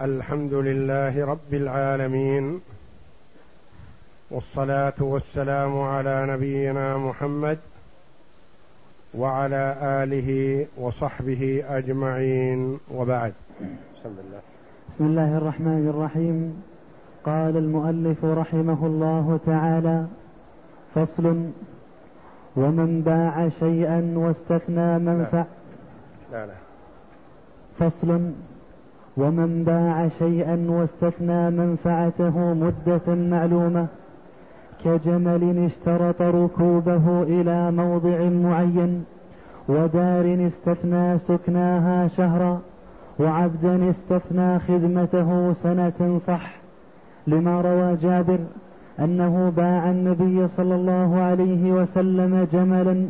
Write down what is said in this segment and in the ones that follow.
الحمد لله رب العالمين، والصلاة والسلام على نبينا محمد وعلى آله وصحبه أجمعين، وبعد. بسم الله الرحمن الرحيم. قال المؤلف رحمه الله تعالى: فصل: ومن باع شيئا واستثنى منفعه. فصل: ومن باع شيئا واستثنى منفعته مدة معلومة، كجمل اشترط ركوبه إلى موضع معين، ودار استثنى سكناها شهرا، وعبدا استثنى خدمته سنة، صح، لما روى جابر أنه باع النبي صلى الله عليه وسلم جملا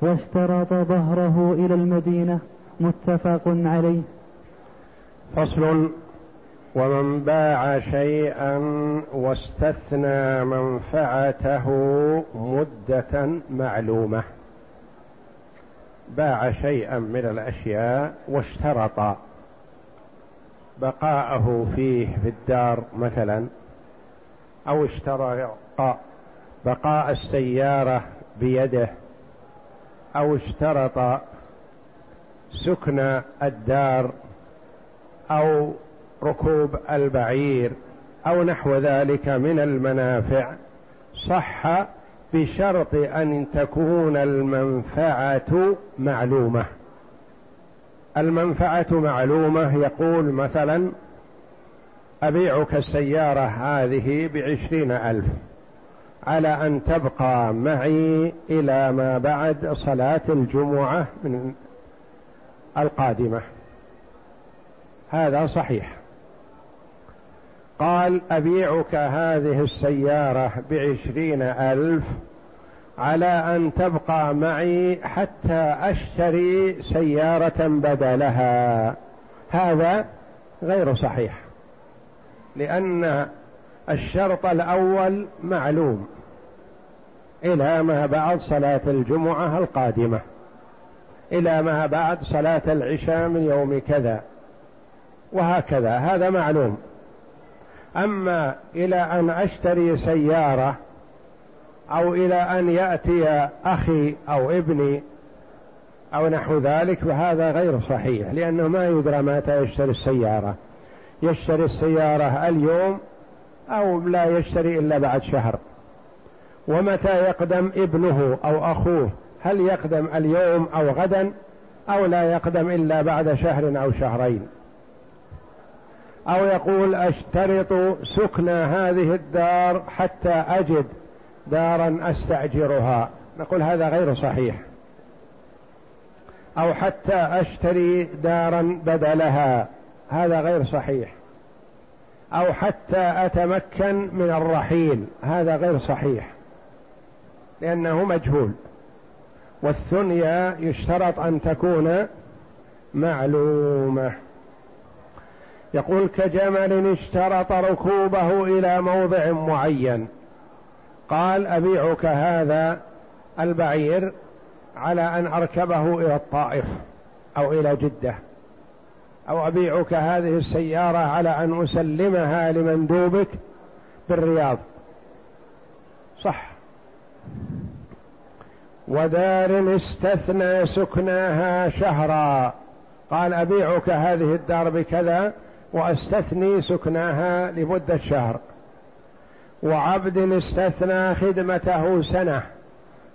واشترط ظهره إلى المدينة، متفق عليه. فصل: ومن باع شيئا واستثنى منفعته مدة معلومة. باع شيئا من الأشياء واشترط بقاءه في الدار مثلا، أو اشترط بقاء السيارة بيده، أو اشترط سكن الدار أو ركوب البعير أو نحو ذلك من المنافع، صح بشرط أن تكون المنفعة معلومة. المنفعة معلومة، يقول مثلا: أبيعك السيارة هذه ب20,000 على أن تبقى معي إلى ما بعد صلاة الجمعة من القادمة. هذا صحيح. قال: أبيعك هذه السيارة ب20,000 على أن تبقى معي حتى أشتري سيارة بدلها. هذا غير صحيح، لأن الشرط الأول معلوم إلى ما بعد صلاة الجمعة القادمة، إلى ما بعد صلاة العشاء من يوم كذا وهكذا، هذا معلوم. أما إلى أن أشتري سيارة، أو إلى أن يأتي أخي أو ابني أو نحو ذلك، فهذا غير صحيح، لأنه ما يدرى متى يشتري السيارة. يشتري السيارة اليوم أو لا يشتري إلا بعد شهر. ومتى يقدم ابنه أو أخوه؟ هل يقدم اليوم أو غدا، أو لا يقدم إلا بعد شهر أو شهرين؟ أو يقول: أشترط سكن هذه الدار حتى أجد دارا أستأجرها. نقول هذا غير صحيح. أو حتى أشتري دارا بدلها، هذا غير صحيح. أو حتى أتمكن من الرحيل، هذا غير صحيح، لأنه مجهول. والثنيا يشترط أن تكون معلومة. يقول: كجمل اشترط ركوبه إلى موضع معين. قال: أبيعك هذا البعير على أن أركبه إلى الطائف أو إلى جدة، أو أبيعك هذه السيارة على أن أسلمها لمندوبك بالرياض، صح. ودار استثنى سكناها شهرا. قال: أبيعك هذه الدار بكذا وأستثني سكناها لمدة شهر. وعبد استثنى خدمته سنة.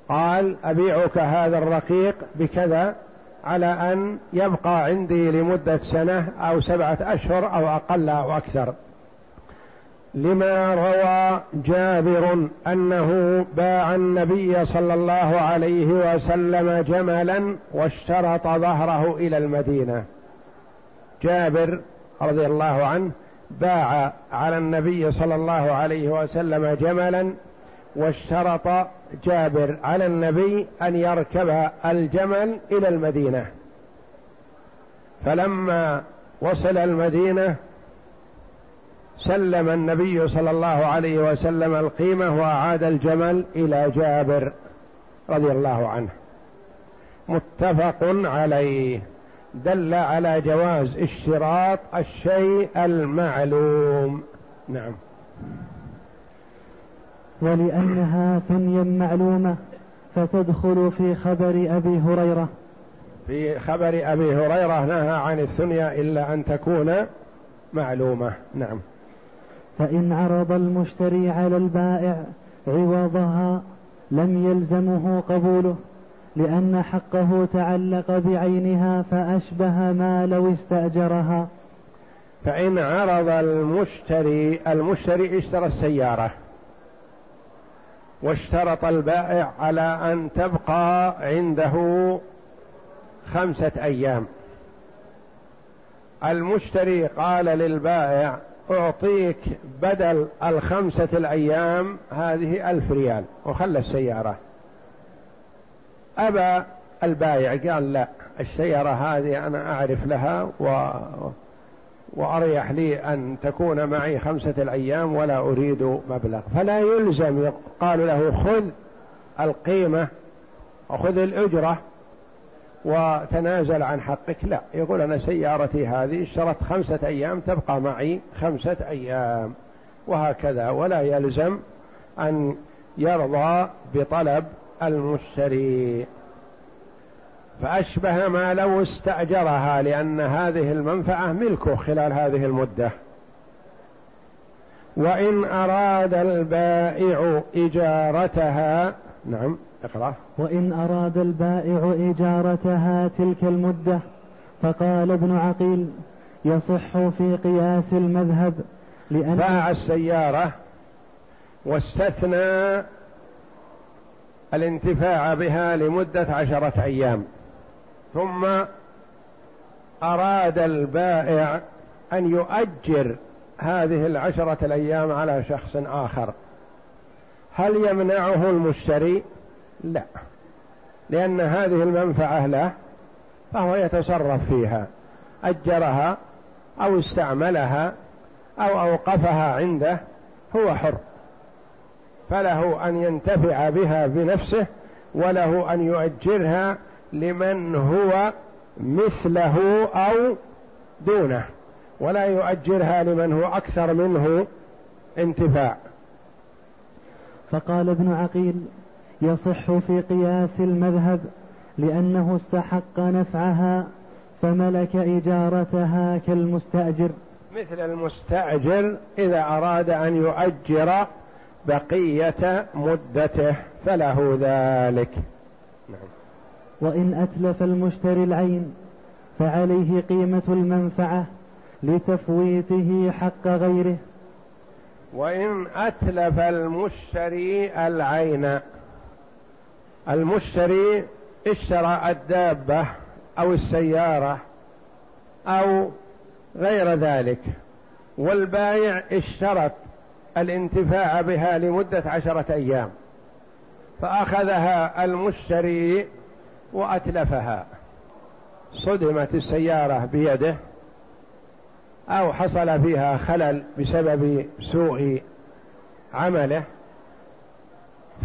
قال: أبيعك هذا الرقيق بكذا على أن يبقى عندي لمدة سنة أو 7 أشهر أو أقل أو أكثر، لما روى جابر أنه باع النبي صلى الله عليه وسلم جملا واشترط ظهره إلى المدينة. جابر رضي الله عنه باع على النبي صلى الله عليه وسلم جملا، واشترط جابر على النبي أن يركب الجمل إلى المدينة. فلما وصل المدينة سلم النبي صلى الله عليه وسلم القيمة وأعاد الجمل إلى جابر رضي الله عنه، متفق عليه. دل على جواز اشتراط الشيء المعلوم. نعم. ولأنها ثنيا معلومة فتدخل في خبر أبي هريرة. في خبر أبي هريرة نهى عن الثنيا إلا أن تكون معلومة. نعم. فإن عرض المشتري على البائع عوضها لم يلزمه قبوله لأن حقه تعلق بعينها فأشبه ما لو استأجرها. فإن عرض المشتري اشترى السيارة واشترط البائع على أن تبقى عنده 5 أيام. المشتري قال للبائع أعطيك بدل 5 الأيام هذه 1000 ريال وخلى السيارة. أبى البائع قال لا، السيارة هذه أنا أعرف لها وأريح لي أن تكون معي 5 الأيام ولا أريد مبلغ، فلا يلزم. قال له خذ القيمة وخذ الأجرة وتنازل عن حقك، لا، يقول أنا سيارتي هذه اشترت 5 أيام تبقى معي 5 أيام، وهكذا. ولا يلزم أن يرضى بطلب المشتري. فأشبه ما لو استأجرها لأن هذه المنفعة ملكه خلال هذه المدة. وإن أراد البائع إجارتها، نعم اقرأ، وإن أراد البائع إجارتها تلك المدة فقال ابن عقيل يصح في قياس المذهب لأن باع السيارة واستثنى الانتفاع بها لمدة 10 أيام، ثم أراد البائع أن يؤجر هذه 10 الأيام على شخص آخر، هل يمنعه المشتري؟ لا، لأن هذه المنفعة له فهو يتصرف فيها، أجرها أو استعملها أو أوقفها عنده، هو حر، فله أن ينتفع بها بنفسه وله أن يؤجرها لمن هو مثله أو دونه، ولا يؤجرها لمن هو أكثر منه انتفاع. فقال ابن عقيل يصح في قياس المذهب لأنه استحق نفعها فملك إجارتها كالمستأجر. مثل المستأجر إذا أراد أن يؤجر بقية مدته فله ذلك. نعم. وإن أتلف المشتري العين فعليه قيمة المنفعة لتفويته حق غيره. وإن أتلف المشتري العين، المشتري اشترى الدابة أو السيارة أو غير ذلك، والبائع اشترط الانتفاع بها لمدة 10 أيام، فأخذها المشتري وأتلفها، صدمت السيارة بيده أو حصل فيها خلل بسبب سوء عمله،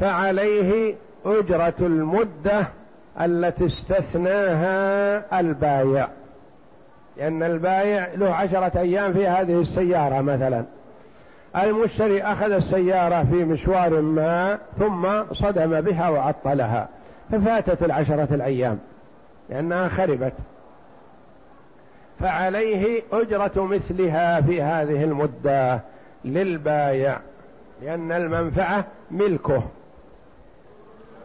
فعليه أجرة المدة التي استثناها البائع، لأن البائع له 10 أيام في هذه السيارة مثلا. المشتري أخذ السيارة في مشوار ما ثم صدم بها وعطلها ففاتت 10 الأيام لأنها خربت، فعليه أجرة مثلها في هذه المدة للبائع لأن المنفعة ملكه.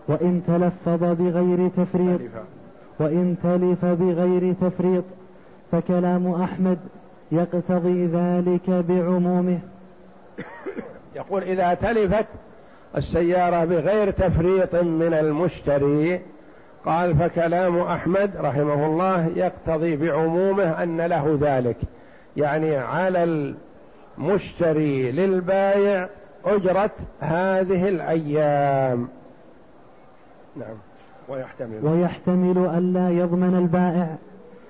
وإن تلف بغير تفريط فكلام أحمد يقتضي ذلك بعمومه. يقول إذا تلفت السيارة بغير تفريط من المشتري، قال فكلام أحمد رحمه الله يقتضي بعمومه أن له ذلك، يعني على المشتري للبائع أجرة هذه الأيام. نعم. ويحتمل ألا يضمن البائع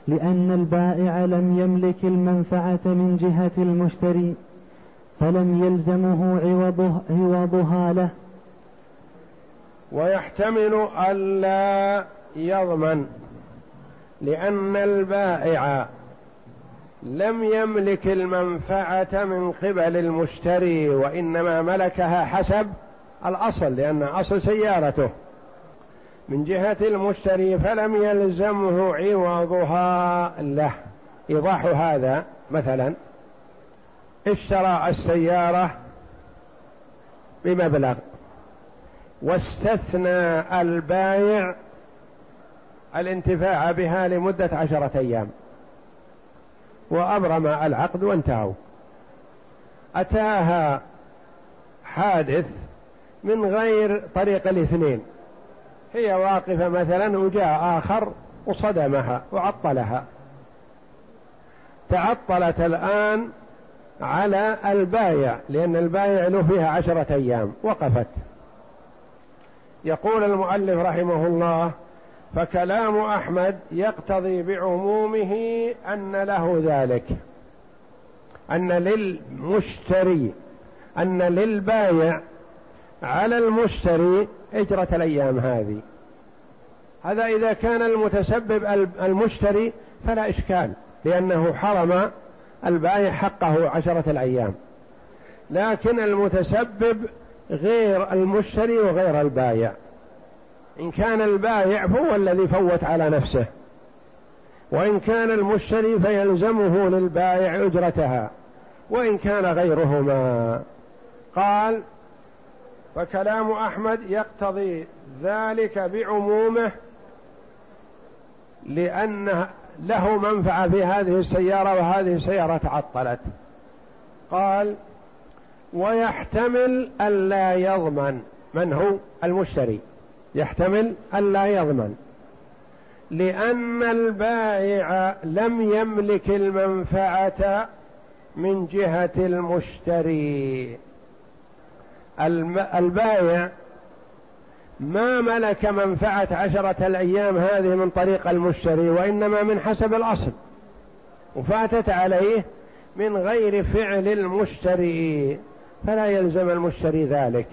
لأن البائع لم يملك المنفعة من جهة المشتري فلم يلزمه عوضها له. ويحتمل ألا يضمن لأن البائع لم يملك المنفعة من قبل المشتري، وإنما ملكها حسب الأصل، لأن أصل سيارته من جهة المشتري، فلم يلزمه عوضها له. إيضاح هذا، مثلا اشترى السيارة بمبلغ واستثنى البائع الانتفاع بها لمدة 10 أيام وأبرم العقد وانتهوا، أتاها حادث من غير طريق الاثنين، هي واقفة مثلا وجاء آخر وصدمها وعطلها، تعطلت الآن على البائع لأن البائع له فيها 10 أيام، وقفت. يقول المؤلف رحمه الله: فكلام أحمد يقتضي بعمومه أن له ذلك، أن للمشتري، أن للبائع على المشتري إجرة الأيام هذه. هذا إذا كان المتسبب المشتري فلا إشكال، لأنه حرم البائع حقه 10 أيام، لكن المتسبب غير المشتري وغير البائع. إن كان البائع هو الذي فوت على نفسه، وإن كان المشتري فيلزمه للبائع أجرتها، وإن كان غيرهما. قال: فكلام أحمد يقتضي ذلك بعمومه، لأن له منفعة في هذه السيارة وهذه السيارة تعطلت. قال: ويحتمل ألا يضمن، من هو؟ المشتري، يحتمل ألا يضمن لأن البائع لم يملك المنفعة من جهة المشتري، البائع ما ملك منفعة 10 الأيام هذه من طريق المشتري، وإنما من حسب الأصل، وفاتت عليه من غير فعل المشتري، فلا يلزم المشتري ذلك،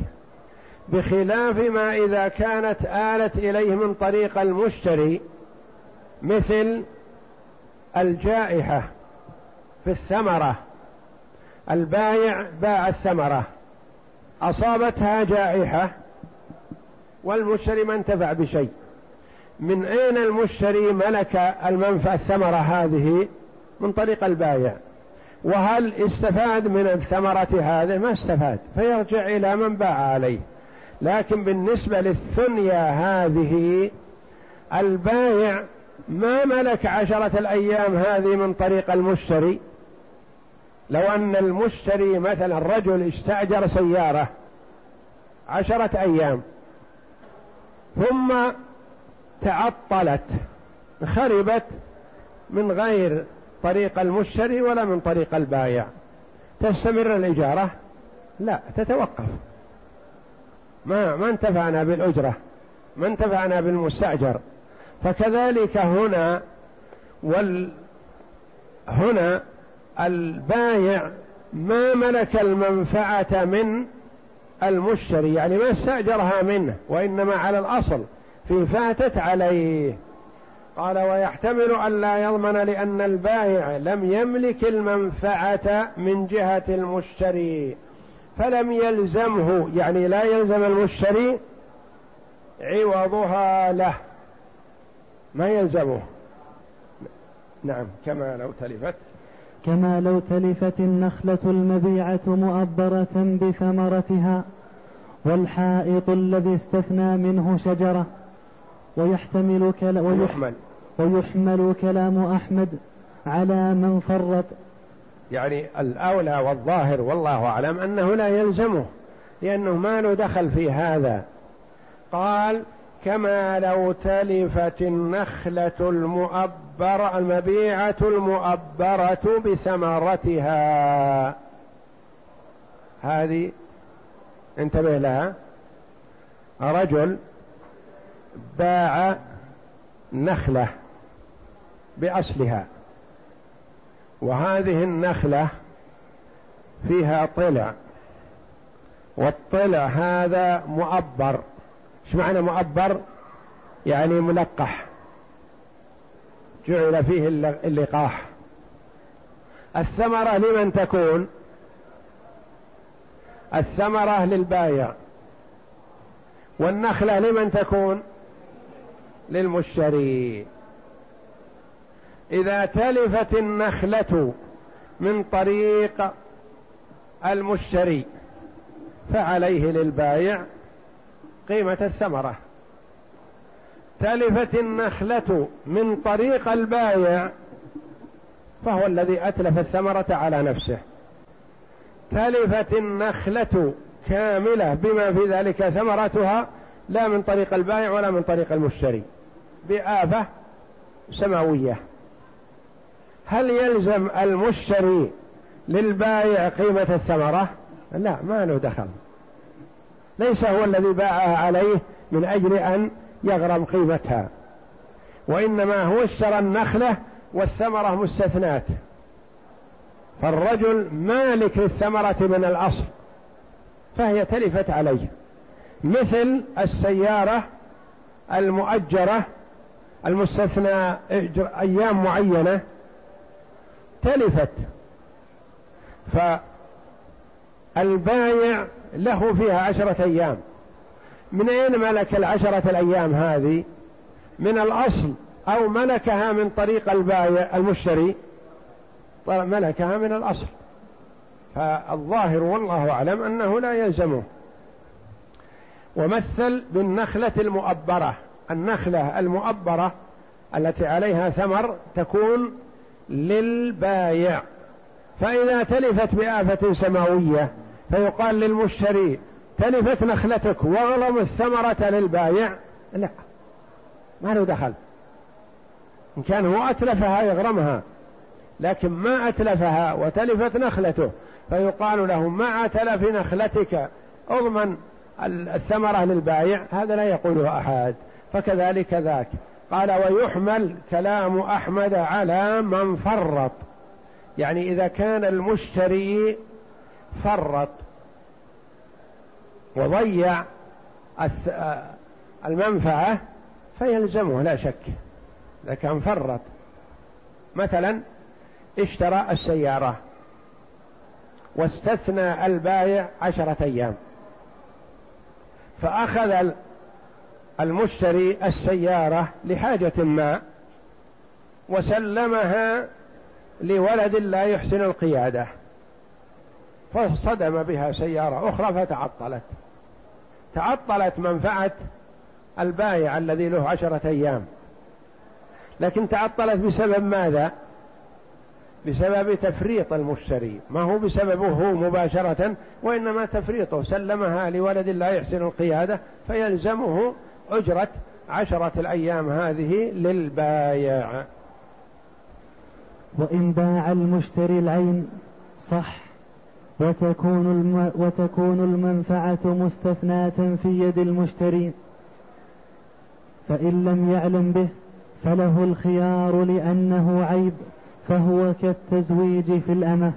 بخلاف ما إذا كانت آلت إليه من طريق المشتري، مثل الجائحة في الثمرة، البائع باع الثمرة أصابتها جائحة والمشتري ما انتفع بشيء، من أين المشتري ملك المنفعة الثمرة هذه؟ من طريق البائع. وهل استفاد من الثمرة هذه؟ ما استفاد، فيرجع إلى من باع عليه. لكن بالنسبة للثنيا هذه، البائع ما ملك 10 الأيام هذه من طريق المشتري. لو أن المشتري مثلا الرجل استأجر سيارة 10 أيام ثم تعطلت خربت من غير طريق المشتري ولا من طريق البائع، تستمر الإجارة؟ لا، تتوقف. ما انتفعنا بالأجرة، ما انتفعنا بالمستأجر. فكذلك هنا، هنا البائع ما ملك المنفعة من المشتري، يعني ما استأجرها منه، وإنما على الأصل، فاتت عليه. قال: ويحتمل أن لا يضمن لأن البائع لم يملك المنفعة من جهة المشتري، فلم يلزمه، يعني لا يلزم المشتري عوضها له، ما يلزمه. نعم، كما لو تلفت النخلة المبيعة مؤبرة بثمرتها، والحائط الذي استثنى منه شجرة. ويحمل كلام أحمد على من فرط، يعني الأولى والظاهر والله أعلم أنه لا يلزمه، لأنه ما له دخل في هذا. قال: كما لو تلفت النخلة المبيعة المؤبرة بثمرتها، هذه انتبه لها، رجل باع نخلة بأصلها، وهذه النخلة فيها طلع، والطلع هذا مؤبر. ايش معنى مؤبر؟ يعني ملقح، جعل فيه اللقاح. الثمرة لمن تكون؟ الثمرة للبائع، والنخلة لمن تكون؟ للمشتري. إذا تلفت النخلة من طريق المشتري فعليه للبائع قيمة الثمرة. تلفت النخلة من طريق البائع فهو الذي أتلف الثمرة على نفسه. تلفت النخلة كاملة بما في ذلك ثمرتها لا من طريق البائع ولا من طريق المشتري بآفة سماوية، هل يلزم المشتري للبائع قيمة الثمرة؟ لا، ما له دخل، ليس هو الذي باعها عليه من أجل أن يغرم قيمتها، وإنما هو اشترى النخلة والثمرة مستثنات، فالرجل مالك للثمرة من الأصل فهي تلفت عليه، مثل السيارة المؤجرة المستثنى أيام معينة تلفت، فالبائع له فيها 10 أيام. من أين ملك ال10 الأيام هذه؟ من الأصل أو ملكها من طريق البائع المشتري؟ ملكها من الأصل، فالظاهر والله أعلم أنه لا يلزمه. ومثل بالنخلة المؤبرة، النخلة المؤبرة التي عليها ثمر تكون للبائع، فإذا تلفت بآفة سماوية فيقال للمشتري تلفت نخلتك واغرم الثمرة للبائع؟ لا، ما له دخل، إن كان هو أتلفها يغرمها، لكن ما أتلفها وتلفت نخلته فيقال له مع تلف نخلتك أضمن الثمرة للبائع، هذا لا يقوله أحد. فكذلك ذاك. قال ويحمل كلام أحمد على من فرط، يعني إذا كان المشتري فرط وضيع المنفعة فيلزمه لا شك. إذا كان فرط، مثلا اشترى السيارة واستثنى البائع 10 أيام، فأخذ المشتري السيارة لحاجة ما وسلمها لولد لا يحسن القيادة، فصدم بها سيارة أخرى فتعطلت، تعطلت منفعة البائع الذي له 10 أيام، لكن تعطلت بسبب ماذا؟ بسبب تفريط المشتري، ما هو بسببه هو مباشرة، وإنما تفريطه، سلمها لولد لا يحسن القيادة فيلزمه أجرة 10 الأيام هذه للبائع. وإن باع المشتري العين صح، وتكون المنفعة مستثناة في يد المشتري، فإن لم يعلم به فله الخيار لأنه عيب، فهو كالتزويج في الأمة.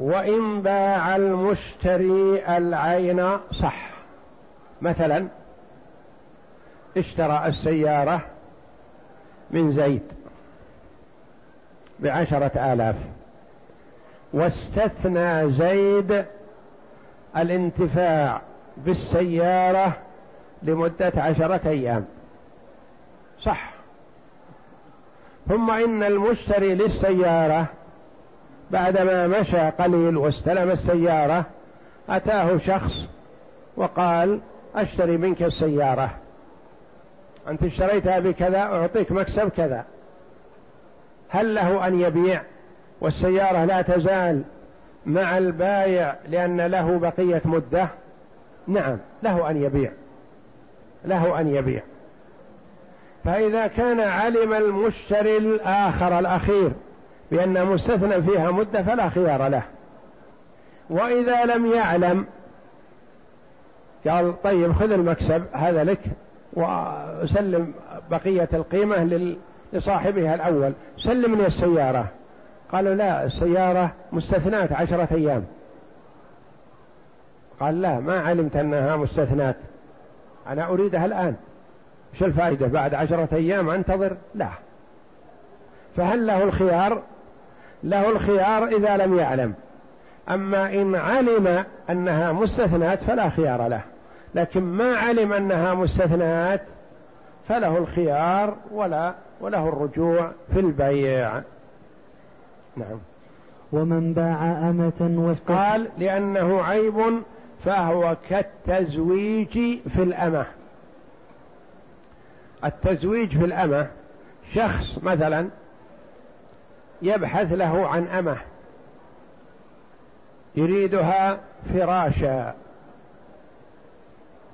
وإن باع المشتري العين صح، مثلا اشترى السيارة من زيد ب10,000 واستثنى زيد الانتفاع بالسيارة لمدة 10 أيام صح، ثم إن المشتري للسيارة بعدما مشى قليل واستلم السيارة أتاه شخص وقال أشتري منك السيارة، أنت اشتريتها بكذا أعطيك مكسب كذا، هل له أن يبيع والسيارة لا تزال مع البائع لأن له بقية مدة؟ نعم، له أن يبيع، له أن يبيع. فإذا كان علم المشتري الآخر الأخير بأن مستثنى فيها مدة فلا خيار له، وإذا لم يعلم قال طيب خذ المكسب هذا لك وسلم بقية القيمة لصاحبها الأول، سلمني السيارة، قالوا لا السيارة مستثنات 10 أيام، قال لا ما علمت أنها مستثنات، أنا أريدها الآن، شو الفائدة بعد 10 أيام انتظر؟ لا. فهل له الخيار؟ له الخيار إذا لم يعلم، أما إن علم أنها مستثنات فلا خيار له، لكن ما علم أنها مستثنات فله الخيار وله الرجوع في البيع. نعم. ومن باع أمة قال لأنه عيب فهو كالتزويج في الأمة. التزويج في الأمة شخص مثلا يبحث له عن أمة يريدها فراشا،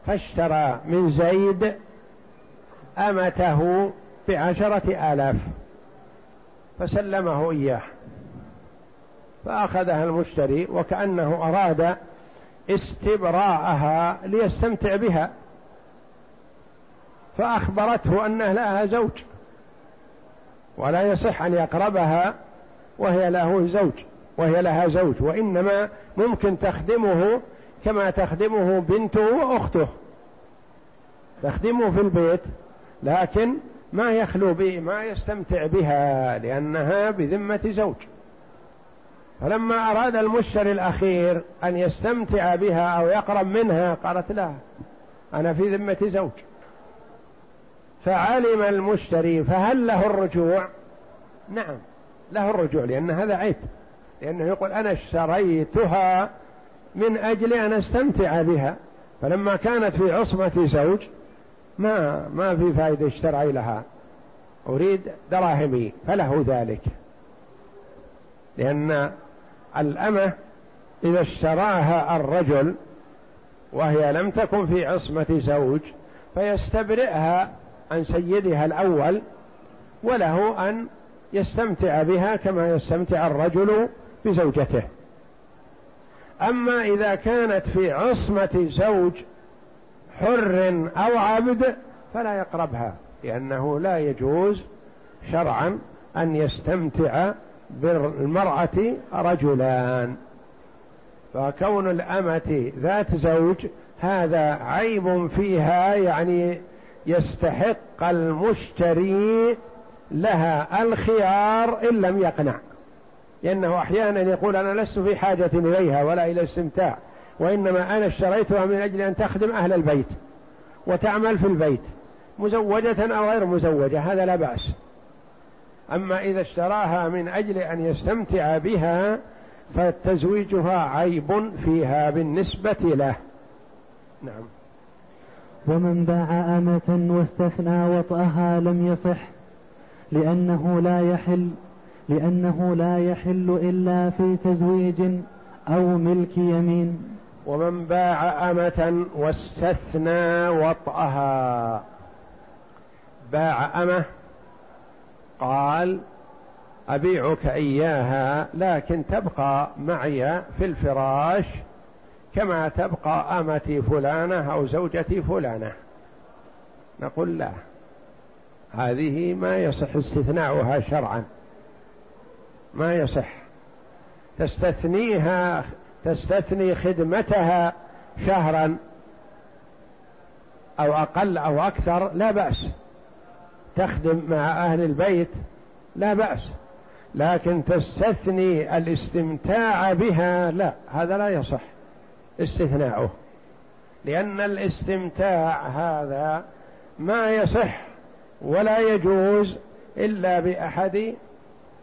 فاشترى من زيد أمته ب10,000 فسلمه إياه، فأخذها المشتري وكأنه أراد استبراءها ليستمتع بها، فأخبرته أنه لها زوج ولا يصح أن يقربها وهي لها زوج، وإنما ممكن تخدمه كما تخدمه بنته وأخته، تخدمه في البيت، لكن ما يخلو به، ما يستمتع بها لأنها بذمة زوج. فلما أراد المشتري الأخير أن يستمتع بها أو يقرب منها قالت لا، أنا في ذمة زوج. فعلم المشتري، فهل له الرجوع؟ نعم له الرجوع، لأن هذا عيب، لأنه يقول أنا اشتريتها من أجل أن استمتع بها، فلما كانت في عصمة زوج ما في فائدة اشتري لها، أريد دراهمي، فله ذلك. لأن الأمة إذا اشتراها الرجل وهي لم تكن في عصمة زوج فيستبرئها عن سيدها الأول، وله أن يستمتع بها كما يستمتع الرجل بزوجته. أما إذا كانت في عصمة زوج حر أو عبد فلا يقربها، لأنه لا يجوز شرعا أن يستمتع بالمرأة رجلان، فكون الأمة ذات زوج هذا عيب فيها، يعني يستحق المشتري لها الخيار إن لم يقنع، لأنه أحيانا يقول أنا لست في حاجة إليها ولا إلى استمتاع، وإنما أنا اشتريتها من أجل أن تخدم أهل البيت وتعمل في البيت مزوجة أو غير مزوجة، هذا لا بأس. أما إذا اشتراها من أجل أن يستمتع بها فتزويجها عيب فيها بالنسبة له. نعم. ومن باع أمة واستثنى وطأها لم يصح، لأنه لا يحل إلا في تزويج أو ملك يمين. ومن باع أمة واستثنى وطأها، باع أمة قال أبيعك إياها لكن تبقى معي في الفراش كما تبقى أمتي فلانة أو زوجتي فلانة، نقول لا، هذه ما يصح استثناؤها شرعا، ما يصح، تستثني خدمتها شهرا أو أقل أو أكثر لا بأس، تخدم مع أهل البيت لا بأس، لكن تستثني الاستمتاع بها لا، هذا لا يصح استثناؤه، لأن الاستمتاع هذا ما يصح ولا يجوز إلا بأحد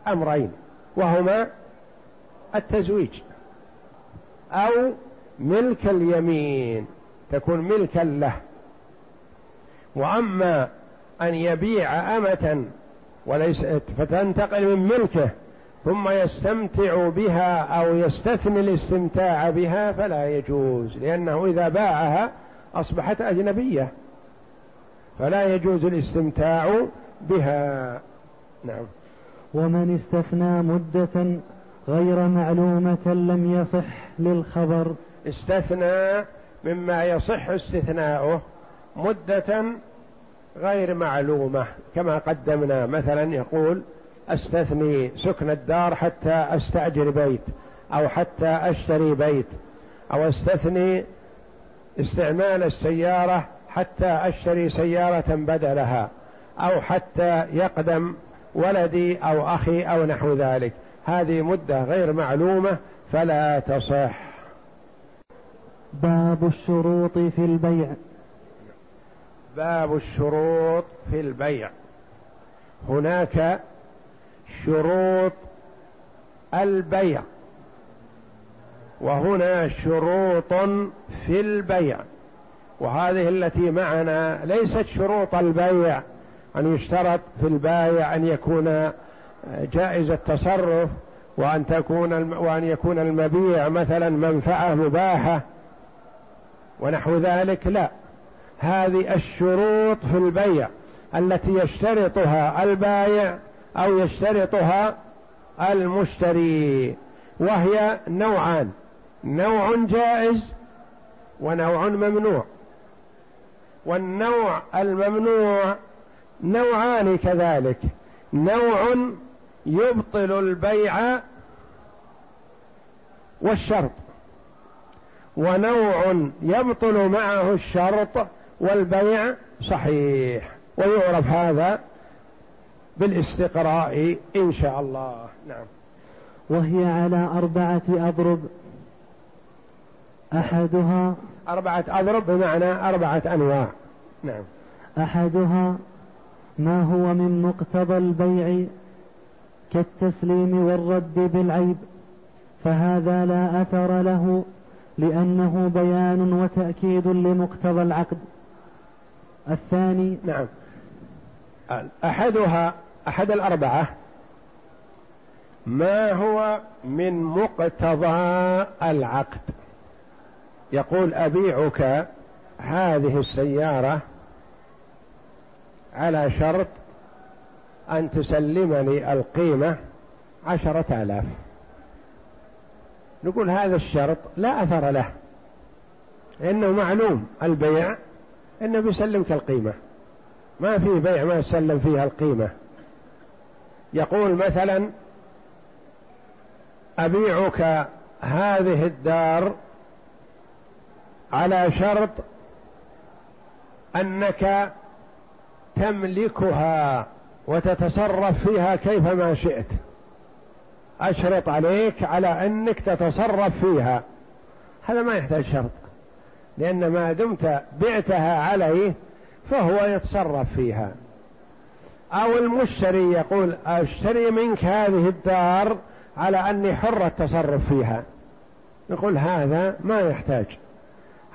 أمرين، وهما التزويج أو ملك اليمين، تكون ملكا له. وأما أن يبيع أمة فتنتقل من ملكه ثم يستمتع بها أو يستثني الاستمتاع بها فلا يجوز، لأنه إذا باعها أصبحت أجنبية فلا يجوز الاستمتاع بها. نعم. ومن استثنى مدة غير معلومة لم يصح للخبر، استثنى مما يصح استثناؤه مدة غير معلومة كما قدمنا، مثلا يقول استثني سكن الدار حتى استأجر بيت أو حتى أشتري بيت، أو استثني استعمال السيارة حتى أشتري سيارة بدلها، أو حتى يقدم ولدي أو أخي أو نحو ذلك، هذه مدة غير معلومة فلا تصح. باب الشروط في البيع. باب الشروط في البيع. هناك شروط البيع وهنا شروط في البيع، وهذه التي معنا ليست شروط البيع أن يشترط في البائع أن يكون جائز التصرف وأن يكون المبيع مثلا منفعة مباحة ونحو ذلك، لا، هذه الشروط في البيع التي يشترطها البائع أو يشترطها المشتري، وهي نوعان، نوع جائز ونوع ممنوع. والنوع الممنوع نوعان كذلك، نوع يبطل البيع والشرط، ونوع يبطل معه الشرط والبيع صحيح، ويعرف هذا بالاستقراء إن شاء الله. نعم. وهي على 4 أضرب. أحدها 4 أضرب بمعنى 4 أنواع. نعم. أحدها ما هو من مقتضى البيع كالتسليم والرد بالعيب، فهذا لا أثر له لأنه بيان وتأكيد لمقتضى العقد. الثاني. نعم. أحدها، أحد 4 ما هو من مقتضى العقد، يقول أبيعك هذه السيارة على شرط أن تسلمني القيمة 10,000، نقول هذا الشرط لا أثر له، إنه معلوم البيع إنه بيسلمك القيمة، ما في بيع ما يسلم فيها القيمة. يقول مثلا أبيعك هذه الدار على شرط أنك تملكها وتتصرف فيها كيفما شئت، أشرط عليك على أنك تتصرف فيها. هذا ما يحتاج شرط، لأن ما دمت بعتها عليه فهو يتصرف فيها. أو المشتري يقول أشتري منك هذه الدار على أني حر التصرف فيها، نقول هذا ما يحتاج،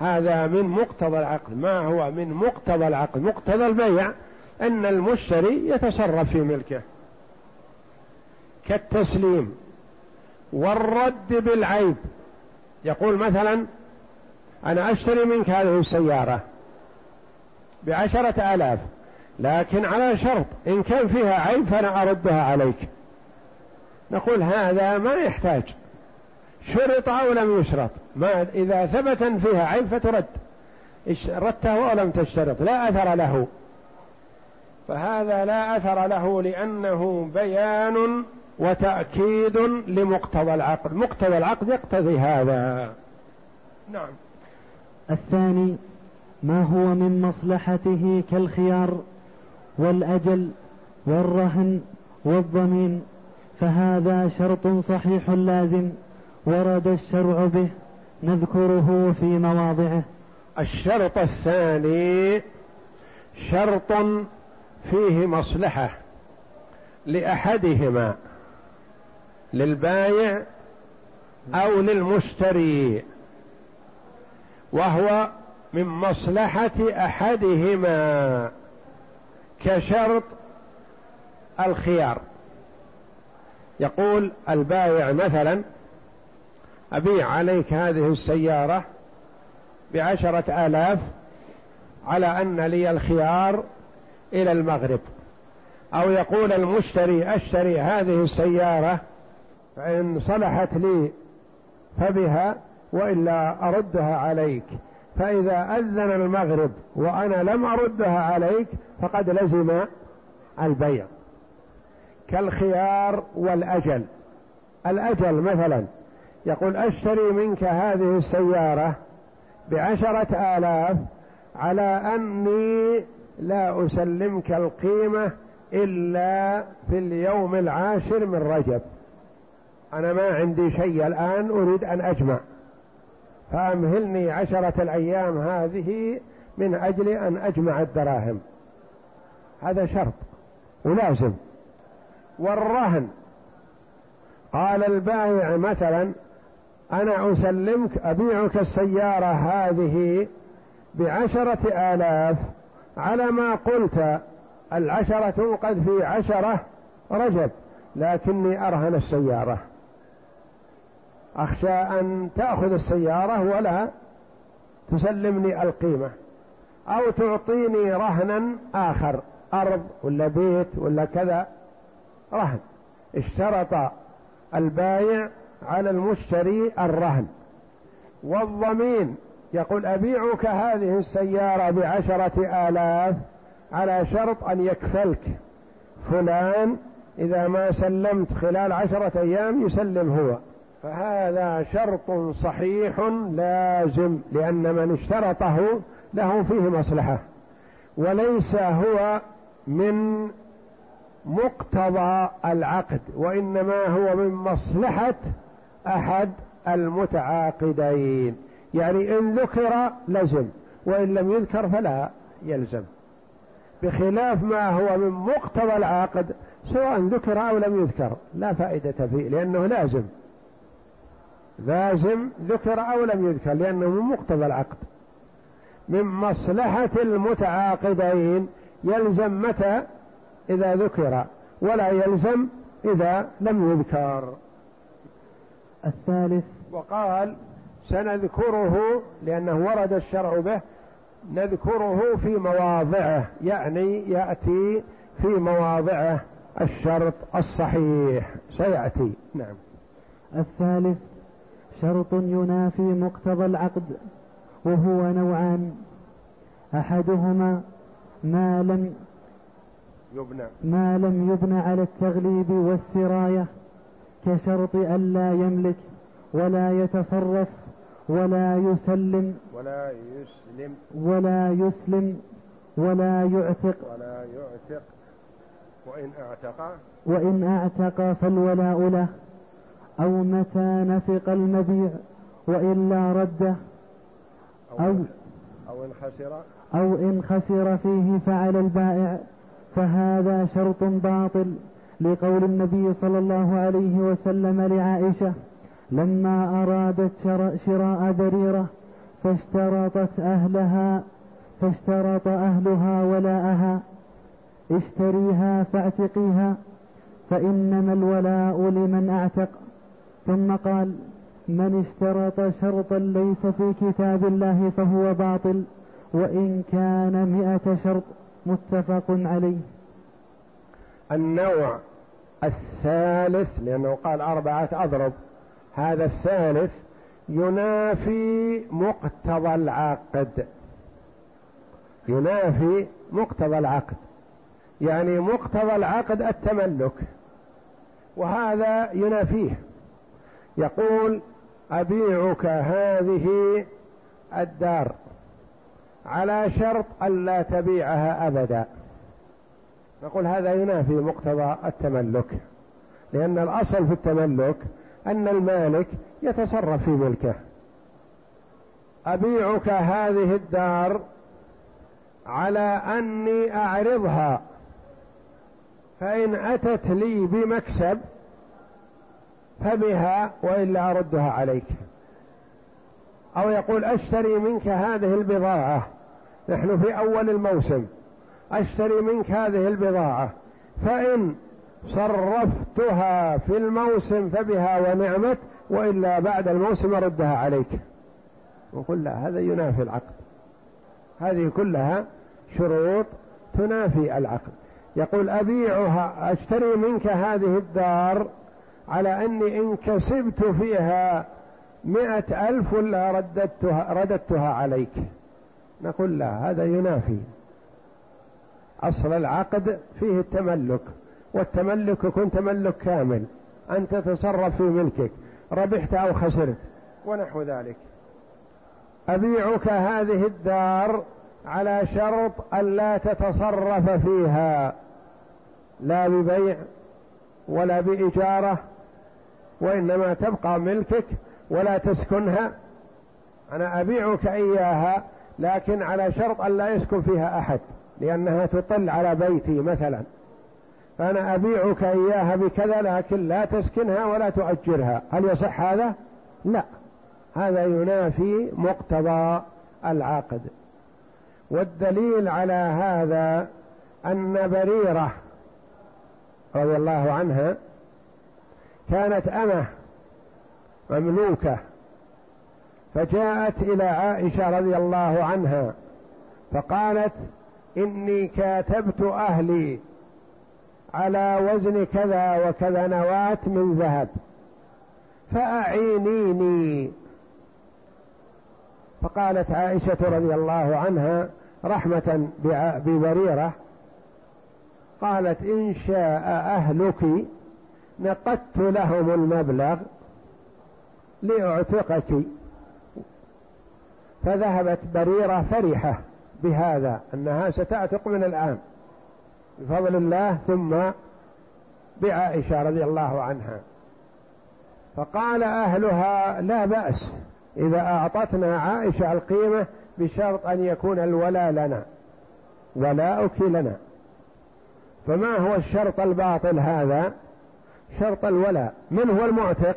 هذا من مقتضى العقد. ما هو من مقتضى العقد؟ مقتضى البيع أن المشتري يتصرف في ملكه. كالتسليم والرد بالعيب، يقول مثلا أنا أشتري منك هذه السيارة ب10,000، لكن على شرط إن كان فيها عيب فأنا أردها عليك، نقول هذا ما يحتاج، شرط أو لم يشرط، ما إذا ثبت فيها عيب فترد، ردته أو لم تشترط لا أثر له، فهذا لا أثر له لأنه بيان وتأكيد لمقتضى العقد، مقتضى العقد يقتضي هذا. نعم. الثاني ما هو من مصلحته كالخيار والأجل والرهن والضمين، فهذا شرط صحيح لازم ورد الشرع به، نذكره في مواضعه. الشرط الثاني شرط فيه مصلحة لأحدهما، للبائع أو للمشتري، وهو من مصلحة أحدهما كشرط الخيار. يقول البائع مثلا أبيع عليك هذه السيارة ب10,000 على أن لي الخيار إلى المغرب، أو يقول المشتري أشتري هذه السيارة فإن صلحت لي فبها وإلا أردها عليك، فإذا أذن المغرب وأنا لم أردها عليك فقد لزم البيع. كالخيار والأجل. الأجل مثلا يقول أشتري منك هذه السيارة ب10,000 على أني لا أسلمك القيمة إلا في اليوم العاشر من رجب، أنا ما عندي شيء الآن، أريد أن أجمع، فأمهلني 10 الأيام هذه من أجل أن أجمع الدراهم. هذا شرط ولازم. والرهن، قال البائع مثلا أنا أسلمك أبيعك السيارة هذه ب10,000 على ما قلت، 10 توقد في 10 رجب، لكني أرهن السيارة، أخشى أن تأخذ السيارة ولا تسلمني القيمة، أو تعطيني رهنا آخر، أرض ولا بيت ولا كذا، رهن. اشترط البائع على المشتري الرهن. والضمين يقول أبيعك هذه السيارة ب10,000 على شرط أن يكفلك فلان، إذا ما سلمت خلال 10 أيام يسلم هو. فهذا شرط صحيح لازم، لأن من اشترطه له فيه مصلحة، وليس هو من مقتضى العقد، وإنما هو من مصلحة أحد المتعاقدين، يعني إن ذكر لزم وإن لم يذكر فلا يلزم، بخلاف ما هو من مقتضى العقد سواء ذكر أو لم يذكر لا فائدة فيه، لأنه لازم ذكر أو لم يذكر، لأنه من مقتضى العقد. من مصلحة المتعاقدين يلزم متى؟ إذا ذكر، ولا يلزم إذا لم يذكر. الثالث، وقال سنذكره، لأنه ورد الشرع به، نذكره في مواضعه، يعني يأتي في مواضعه الشرط الصحيح سيأتي. نعم. الثالث، شرط ينافي مقتضى العقد، وهو نوعان: أحدهما ما لم يبنى على التغليب والسراية، كشرط ألا يملك ولا يتصرف ولا يسلم ولا يعتق وإن أعتق فالولاء له، أو متى نفق المبيع وإلا رده، أو إن خسر فيه فعلى البائع، فهذا شرط باطل، لقول النبي صلى الله عليه وسلم لعائشة لما أرادت شراء بريرة فاشترط أهلها ولاءها: اشتريها فاعتقيها، فإنما الولاء لمن أعتق. ثم قال: من اشترط شرطا ليس في كتاب الله فهو باطل، وإن كان 100 شرط. متفق عليه. النوع الثالث، لأنه قال 4 أضرب، هذا الثالث ينافي مقتضى العقد، يعني مقتضى العقد التملك، وهذا ينافيه. يقول أبيعك هذه الدار على شرط ألا تبيعها أبدا، نقول هذا ينافي مقتضى التملك، لأن الأصل في التملك أن المالك يتصرف في ملكه. أبيعك هذه الدار على أني أعرضها، فإن أتت لي بمكسب فبها وإلا أردها عليك. أو يقول أشتري منك هذه البضاعة، نحن في أول الموسم، أشتري منك هذه البضاعة فإن صرفتها في الموسم فبها ونعمت، وإلا بعد الموسم أردها عليك. وقل لا، هذا ينافي العقد. هذه كلها شروط تنافي العقد. يقول أبيعها، أشتري منك هذه الدار على أني إن كسبت فيها 100,000 ولا رددتها عليك، نقول لا، هذا ينافي أصل العقد، فيه التملك، والتملك يكون تملك كامل، أن تتصرف في ملكك ربحت أو خسرت ونحو ذلك. أبيعك هذه الدار على شرط ألا تتصرف فيها لا ببيع ولا بإجارة، وإنما تبقى ملكك ولا تسكنها، أنا أبيعك إياها لكن على شرط ألا يسكن فيها أحد لأنها تطل على بيتي مثلا، فأنا أبيعك إياها بكذا لكن لا تسكنها ولا تؤجرها، هل يصح هذا؟ لا، هذا ينافي مقتضى العقد. والدليل على هذا أن بريرة رضي الله عنها كانت أمة مملوكة، فجاءت إلى عائشة رضي الله عنها فقالت إني كاتبت أهلي على وزن كذا وكذا نواة من ذهب فأعينيني، فقالت عائشة رضي الله عنها رحمة ببريرة قالت إن شاء أهلك نقدت لهم المبلغ لأعتقك، فذهبت بريرة فرحة بهذا أنها ستعتق من الآن بفضل الله ثم بعائشة رضي الله عنها. فقال أهلها لا بأس إذا أعطتنا عائشة القيمة بشرط أن يكون الولاء لنا، ولاؤك لنا. فما هو الشرط الباطل هذا؟ شرط الولاء. من هو المعتق؟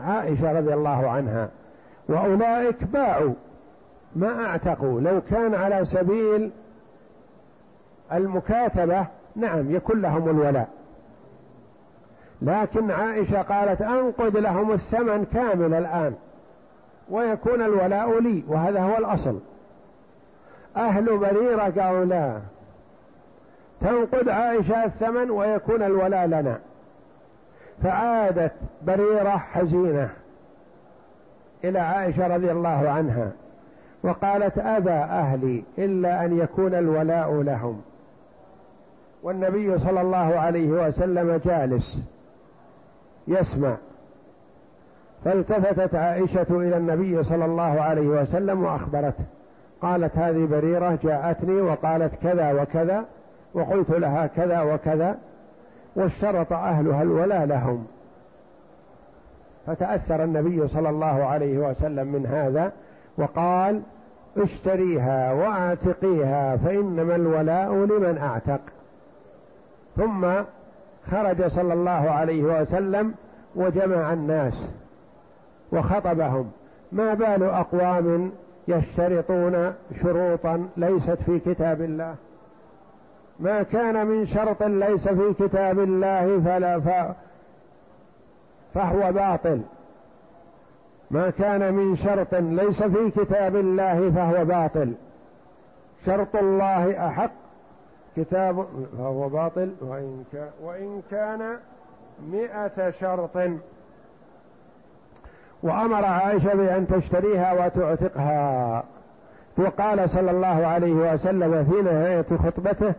عائشة رضي الله عنها، وأولئك باعوا ما أعتقوا، لو كان على سبيل المكاتبة نعم يكون لهم الولاء، لكن عائشة قالت أنقد لهم الثمن كامل الآن ويكون الولاء لي، وهذا هو الأصل. أهل بريرة قالوا لا، تنقد عائشة الثمن ويكون الولاء لنا. فعادت بريرة حزينة إلى عائشة رضي الله عنها وقالت أبى أهلي إلا أن يكون الولاء لهم، والنبي صلى الله عليه وسلم جالس يسمع. فالتفتت عائشة إلى النبي صلى الله عليه وسلم وأخبرته، قالت هذه بريرة جاءتني وقالت كذا وكذا وقلت لها كذا وكذا واشترط أهلها الولاء لهم. فتأثر النبي صلى الله عليه وسلم من هذا وقال اشتريها واعتقيها فإنما الولاء لمن اعتق. ثم خرج صلى الله عليه وسلم وجمع الناس وخطبهم، ما بال أقوام يشترطون شروطا ليست في كتاب الله، ما كان من شرط ليس في كتاب الله فهو باطل، ما كان من شرط ليس في كتاب الله فهو باطل، شرط الله أحق كتاب فهو باطل وإن كان 100 شرط. وأمر عائشة بأن تشتريها وتعتقها. وقال صلى الله عليه وسلم في نهاية خطبته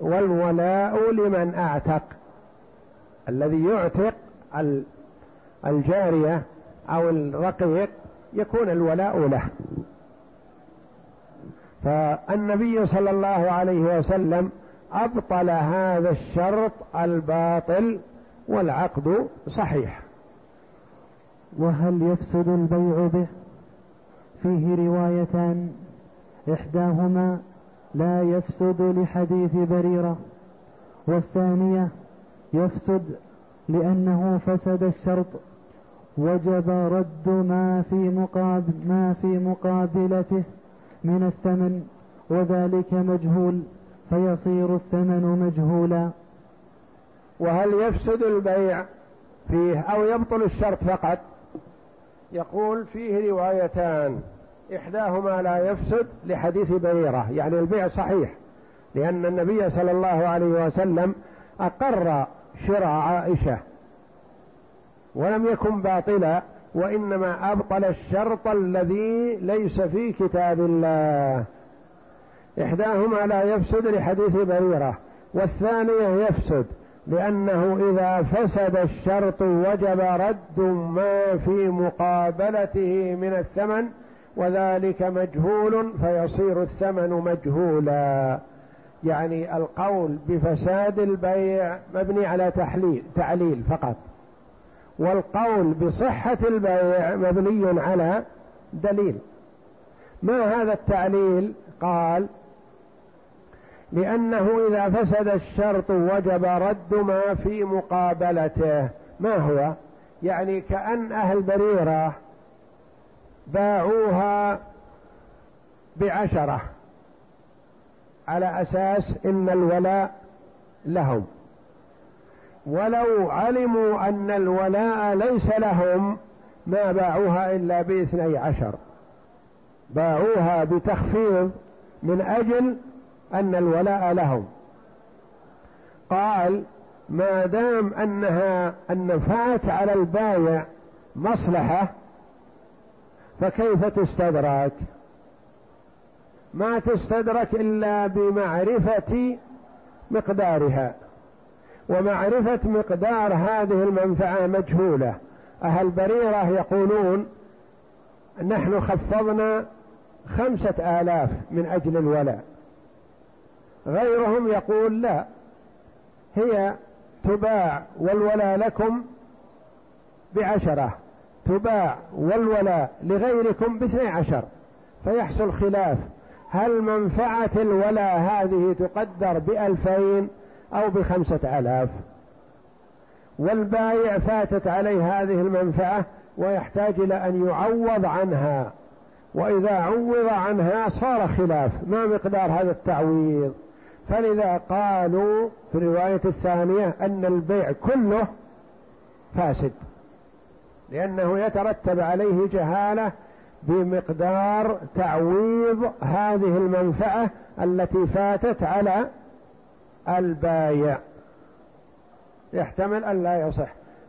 والولاء لمن أعتق، الذي يعتق الجارية أو الرقيق يكون الولاء له. فالنبي صلى الله عليه وسلم أبطل هذا الشرط الباطل والعقد صحيح. وهل يفسد البيع به؟ فيه روايتان، إحداهما لا يفسد لحديث بريرة، والثانية يفسد لأنه فسد الشرط، وجب رد ما في مقابلته من الثمن، وذلك مجهول، فيصير الثمن مجهولا. وهل يفسد البيع فيه أو يبطل الشرط فقط؟ يقول فيه روايتان، إحداهما لا يفسد لحديث بريرة، يعني البيع صحيح لأن النبي صلى الله عليه وسلم أقر شراء عائشة ولم يكن باطلا، وإنما أبطل الشرط الذي ليس في كتاب الله. إحداهما لا يفسد لحديث بريرة، والثانية يفسد لأنه إذا فسد الشرط وجب رد ما في مقابلته من الثمن، وذلك مجهول فيصير الثمن مجهولا، يعني القول بفساد البيع مبني على تعليل فقط، والقول بصحة البيع مبني على دليل. ما هذا التعليل؟ قال لأنه إذا فسد الشرط وجب رد ما في مقابلته. ما هو؟ يعني كأن أهل بريرة باعوها ب10 على أساس إن الولاء لهم، ولو علموا أن الولاء ليس لهم ما باعوها إلا ب12، باعوها بتخفيض من أجل أن الولاء لهم. قال ما دام أن فات على البائع مصلحة فكيف تستدرك؟ ما تستدرك إلا بمعرفة مقدارها، ومعرفة مقدار هذه المنفعة مجهولة. أهل بريرة يقولون نحن خفضنا 5000 من أجل الولاء، غيرهم يقول لا، هي تباع والولاء لكم ب10، تباع والولاء لغيركم ب12، فيحصل خلاف. هل منفعة الولاء هذه تقدر ب2000 أو ب5000؟ والبائع فاتت عليه هذه المنفعة ويحتاج إلى أن يعوض عنها، وإذا عوض عنها صار خلاف ما مقدار هذا التعويض. فلذا قالوا في الرواية الثانية أن البيع كله فاسد، لأنه يترتب عليه جهالة بمقدار تعويض هذه المنفعة التي فاتت على البائع، يحتمل أن لا يصح.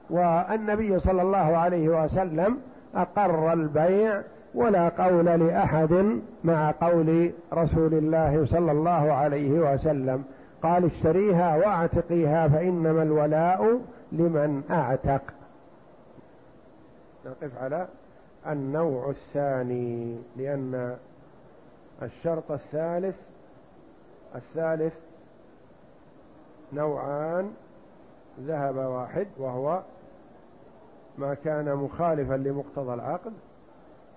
والنبي صلى الله عليه وسلم أقر البيع، ولا قول لأحد مع قول رسول الله صلى الله عليه وسلم، قال اشتريها واعتقيها فإنما الولاء لمن اعتق. نقف على النوع الثاني، لأن الشرط الثالث نوعان، ذهب واحد وهو ما كان مخالفا لمقتضى العقد،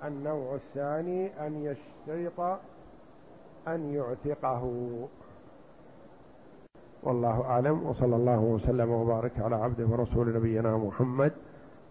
النوع الثاني أن يشترط أن يعتقه. والله أعلم، وصلى الله وسلم وبارك على عبده ورسول نبينا محمد